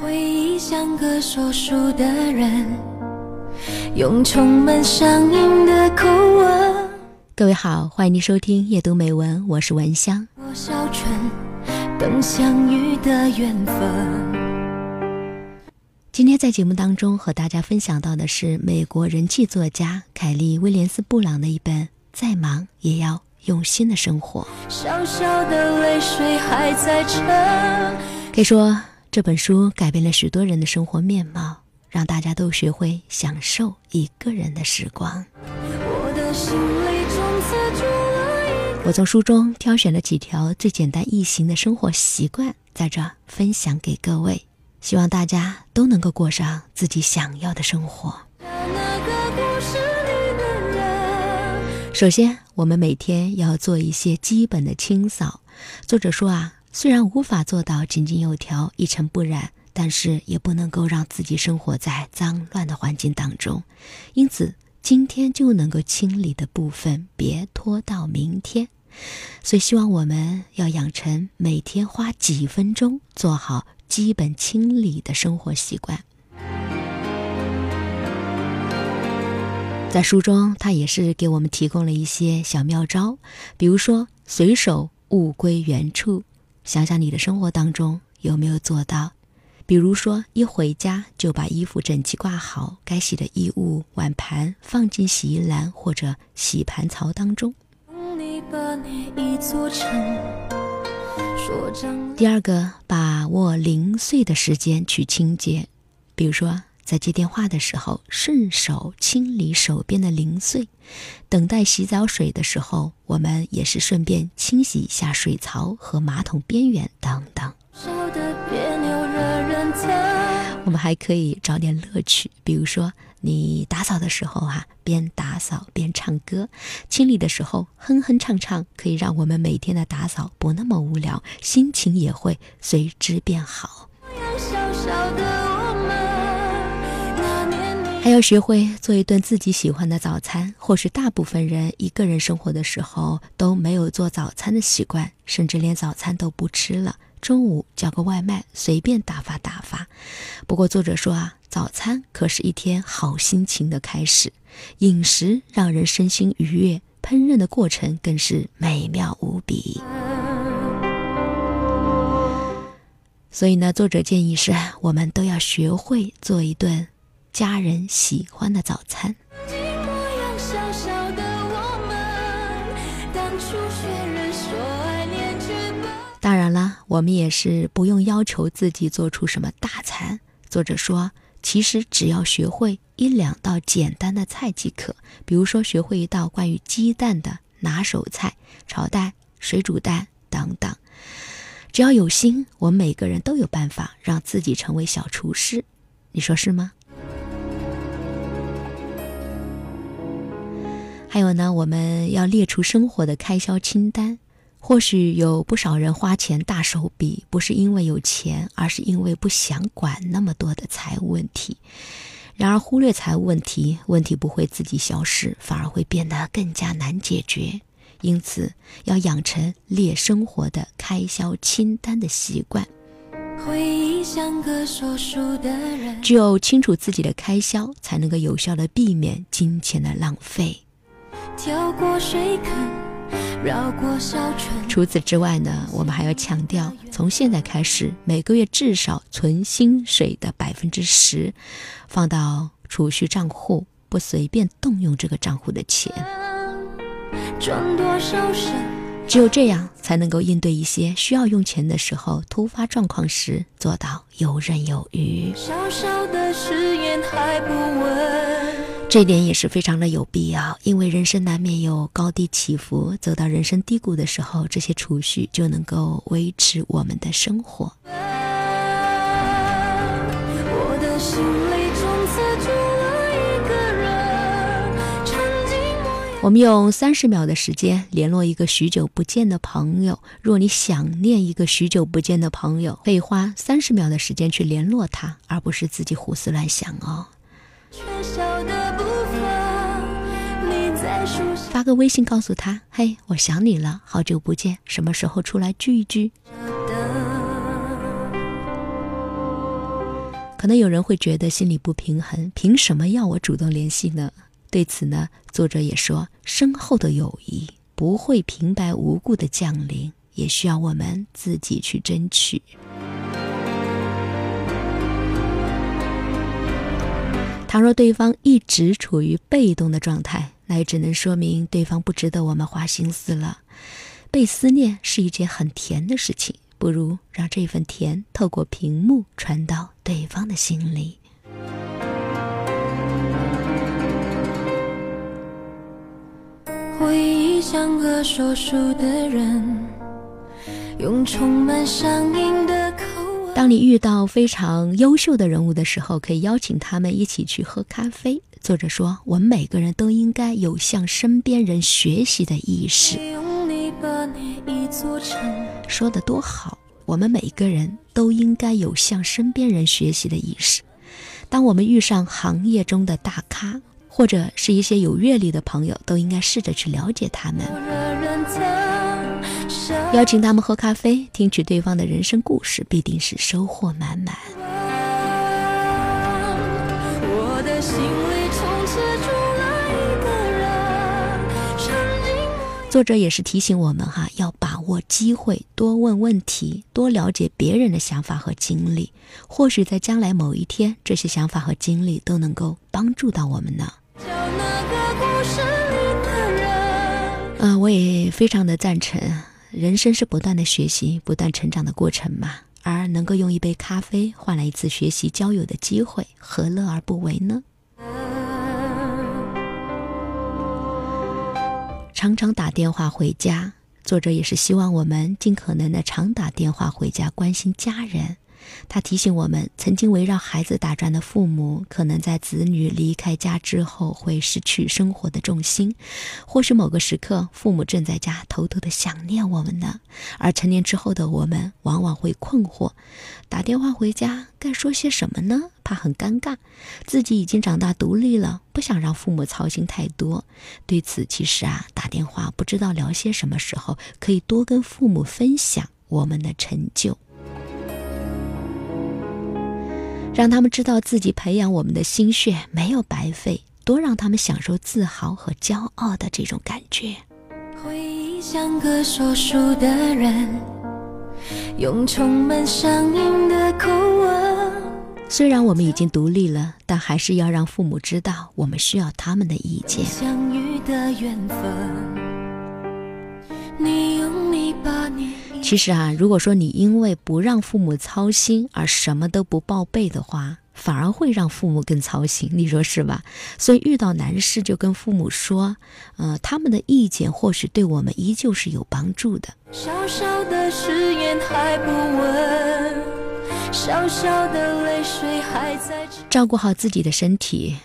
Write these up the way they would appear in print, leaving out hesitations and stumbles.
回忆像个说书的人，用充满乡音的口吻。各位好，欢迎您收听夜读美文，我是文香。我小春等相遇的缘分。今天在节目当中和大家分享到的是美国人气作家凯利·威廉斯·布朗的一本《再忙也要用心的生活》。小小的泪水还在沉。可以说这本书改变了许多人的生活面貌，让大家都学会享受一个人的时光。我从书中挑选了几条最简单易行的生活习惯，在这分享给各位，希望大家都能够过上自己想要的生活。首先，我们每天要做一些基本的清扫。作者说虽然无法做到井井有条、一尘不染，但是也不能够让自己生活在脏乱的环境当中。因此，今天就能够清理的部分，别拖到明天。所以，希望我们要养成每天花几分钟做好基本清理的生活习惯。在书中，他也是给我们提供了一些小妙招，比如说，随手物归原处。想想你的生活当中有没有做到，比如说一回家就把衣服整齐挂好，该洗的衣物、碗盘放进洗衣篮或者洗盘槽当中。第二个，把握零碎的时间去清洁，比如说在接电话的时候顺手清理手边的零碎，等待洗澡水的时候我们也是顺便清洗一下水槽和马桶边缘等等。我们还可以找点乐趣，比如说你打扫的时候边打扫边唱歌，清理的时候哼哼唱唱，可以让我们每天的打扫不那么无聊，心情也会随之变好。还要学会做一顿自己喜欢的早餐，或许大部分人一个人生活的时候都没有做早餐的习惯，甚至连早餐都不吃了，中午叫个外卖随便打发打发。不过作者说早餐可是一天好心情的开始，饮食让人身心愉悦，烹饪的过程更是美妙无比。所以呢，作者建议是我们都要学会做一顿家人喜欢的早餐。当然了，我们也是不用要求自己做出什么大餐。作者说，其实只要学会一两道简单的菜即可，比如说学会一道关于鸡蛋的拿手菜，炒蛋、水煮蛋等等。只要有心，我们每个人都有办法让自己成为小厨师，你说是吗？还有呢，我们要列出生活的开销清单。或许有不少人花钱大手笔，不是因为有钱，而是因为不想管那么多的财务问题。然而忽略财务问题，问题不会自己消失，反而会变得更加难解决。因此，要养成列生活的开销清单的习惯。回忆像个说书的人，只有清楚自己的开销，才能够有效地避免金钱的浪费。跳过水坑，绕过小船。除此之外呢，我们还要强调，从现在开始，每个月至少存薪水的10%，放到储蓄账户，不随便动用这个账户的钱。赚多少省，只有这样，才能够应对一些需要用钱的时候，突发状况时做到游刃有余。小小的誓言还不稳。这点也是非常的有必要，因为人生难免有高低起伏，走到人生低谷的时候，这些储蓄就能够维持我们的生活。我的心里从此住了一个人，曾经我们用30秒的时间联络一个许久不见的朋友。若你想念一个许久不见的朋友，可以花30秒的时间去联络他，而不是自己胡思乱想发个微信告诉他，嘿，我想你了，好久不见，什么时候出来聚一聚。可能有人会觉得心里不平衡，凭什么要我主动联系呢？对此呢，作者也说，深厚的友谊不会平白无故的降临，也需要我们自己去争取。倘若对方一直处于被动的状态，那也只能说明对方不值得我们花心思了。被思念是一件很甜的事情，不如让这份甜透过屏幕传到对方的心里。回忆像个说书的人，用充满乡音的口吻。当你遇到非常优秀的人物的时候，可以邀请他们一起去喝咖啡。作者说，我们每个人都应该有向身边人学习的意识。说得多好，我们每个人都应该有向身边人学习的意识。当我们遇上行业中的大咖，或者是一些有阅历的朋友，都应该试着去了解他们，邀请他们喝咖啡，听取对方的人生故事，必定是收获满满。我的心里从此住了一个人。作者也是提醒我们要把握机会，多问问题，多了解别人的想法和经历，或许在将来某一天，这些想法和经历都能够帮助到我们呢。我也非常的赞成，人生是不断的学习、不断成长的过程嘛，而能够用一杯咖啡换来一次学习交友的机会，何乐而不为呢？常常打电话回家，作者也是希望我们尽可能的常打电话回家关心家人。他提醒我们，曾经围绕孩子打转的父母，可能在子女离开家之后会失去生活的重心，或是某个时刻父母正在家偷偷的想念我们呢。而成年之后的我们往往会困惑，打电话回家该说些什么呢？怕很尴尬，自己已经长大独立了，不想让父母操心太多。对此，其实打电话不知道聊些什么时候，可以多跟父母分享我们的成就，让他们知道自己培养我们的心血没有白费，多让他们享受自豪和骄傲的这种感觉。回忆像个说书的人，用充满乡音的口吻。虽然我们已经独立了，但还是要让父母知道我们需要他们的意见。相遇的缘分，你用你把你。其实如果说你因为不让父母操心而什么都不报备的话，反而会让父母更操心，你说是吧？所以遇到难事就跟父母说，他们的意见或许对我们依旧是有帮助的。小小的誓言还不稳，小小的泪水还在。照顾好自己的身体，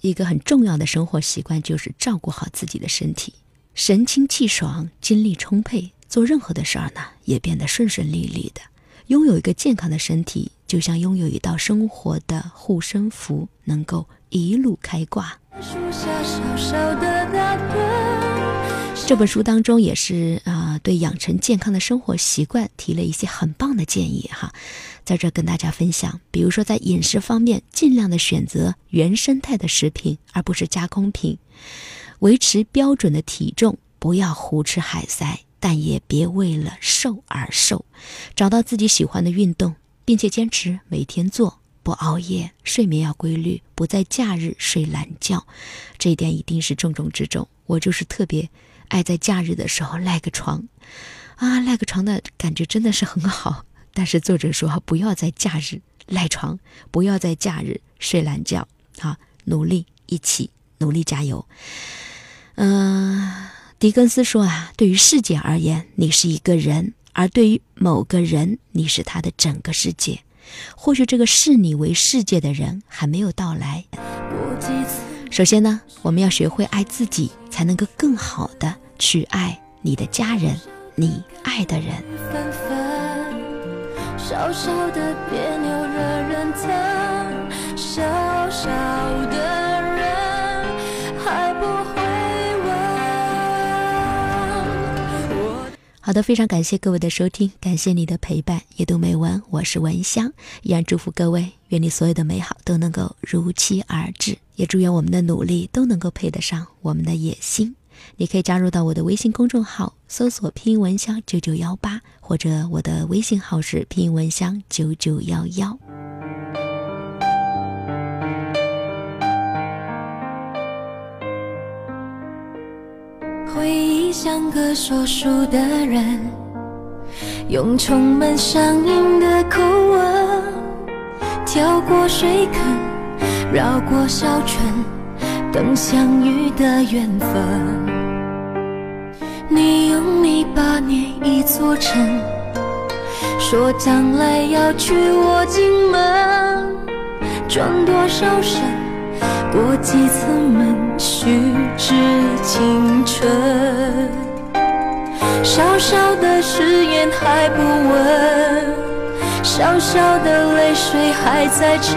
一个很重要的生活习惯就是照顾好自己的身体，神清气爽，精力充沛。做任何的事儿呢，也变得顺顺利利的。拥有一个健康的身体，就像拥有一道生活的护身符，能够一路开挂。这本书当中也是对养成健康的生活习惯提了一些很棒的建议在这跟大家分享。比如说在饮食方面，尽量的选择原生态的食品，而不是加工品。维持标准的体重，不要胡吃海塞，但也别为了瘦而瘦，找到自己喜欢的运动，并且坚持每天做，不熬夜，睡眠要规律，不在假日睡懒觉，这一点一定是重中之重。我就是特别爱在假日的时候赖个床，赖个床的感觉真的是很好。但是作者说，不要在假日赖床，不要在假日睡懒觉，努力一起，努力加油。狄更斯说对于世界而言，你是一个人，而对于某个人，你是他的整个世界。或许这个视你为世界的人还没有到来。首先呢，我们要学会爱自己，才能够更好的去爱你的家人，你爱的人。小小的别扭惹人疼，小小的人还不会。好的，非常感谢各位的收听，感谢你的陪伴，夜读美文，我是文香，依然祝福各位，愿你所有的美好都能够如期而至，也祝愿我们的努力都能够配得上我们的野心。你可以加入到我的微信公众号，搜索拼音文香9918，或者我的微信号是拼音文香9911。回忆像个说书的人，用充满乡音的口吻，跳过水坑，绕过小村，等相遇的缘分。你用18年一座城，说将来要娶我进门，转多少身，过几次门，虚掷青春。小小的誓言还不稳，小小的泪水还在撑，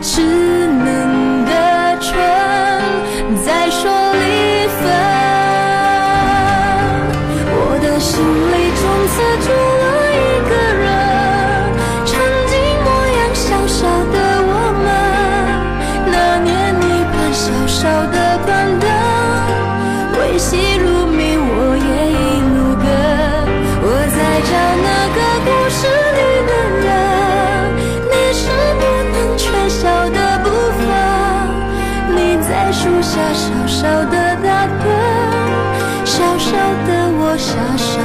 只能唇在说离分。我的心里从此住了一个人，曾经模样小小的我们，那年你盼小小的关灯，微细如迷我也一路跟。我在找那个故事里的人，你是不能缺少的树下小小的打盹，小小的我傻傻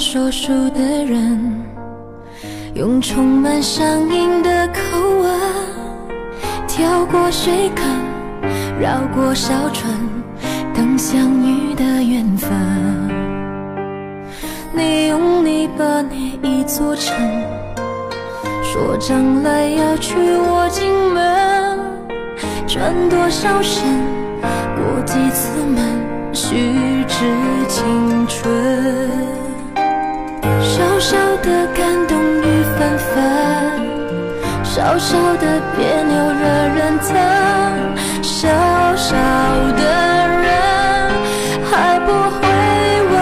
说书的人，用充满乡音的口吻，跳过水坑，绕过小村，等相遇的缘分。你用18年一座城，说将来要娶我进门，转多少身，过几次门，虚掷青春。小小的感动雨纷纷，小小的别扭惹人疼，小小的人还不会问。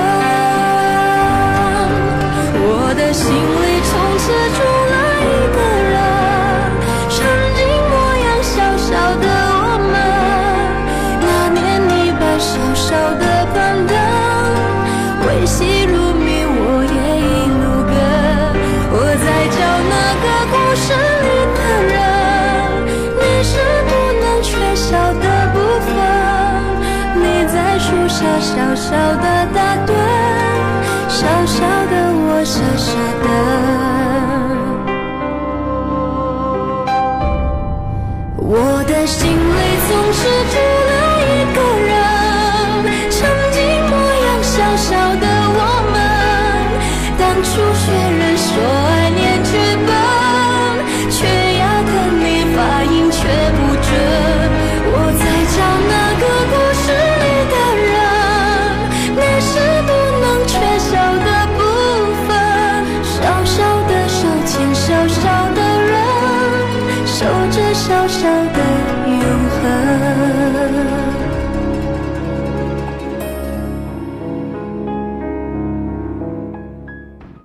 我的心里从此住了一个人，曾经模样小小的我们，那年你把小小的关灯，微细如小小小的打盹，小小的我傻傻的。我的心里总是住了一个人，曾经模样小小的我们，当初学人说爱念剧本，却牙疼你发音却不准。我在找那个故事小小的永恒。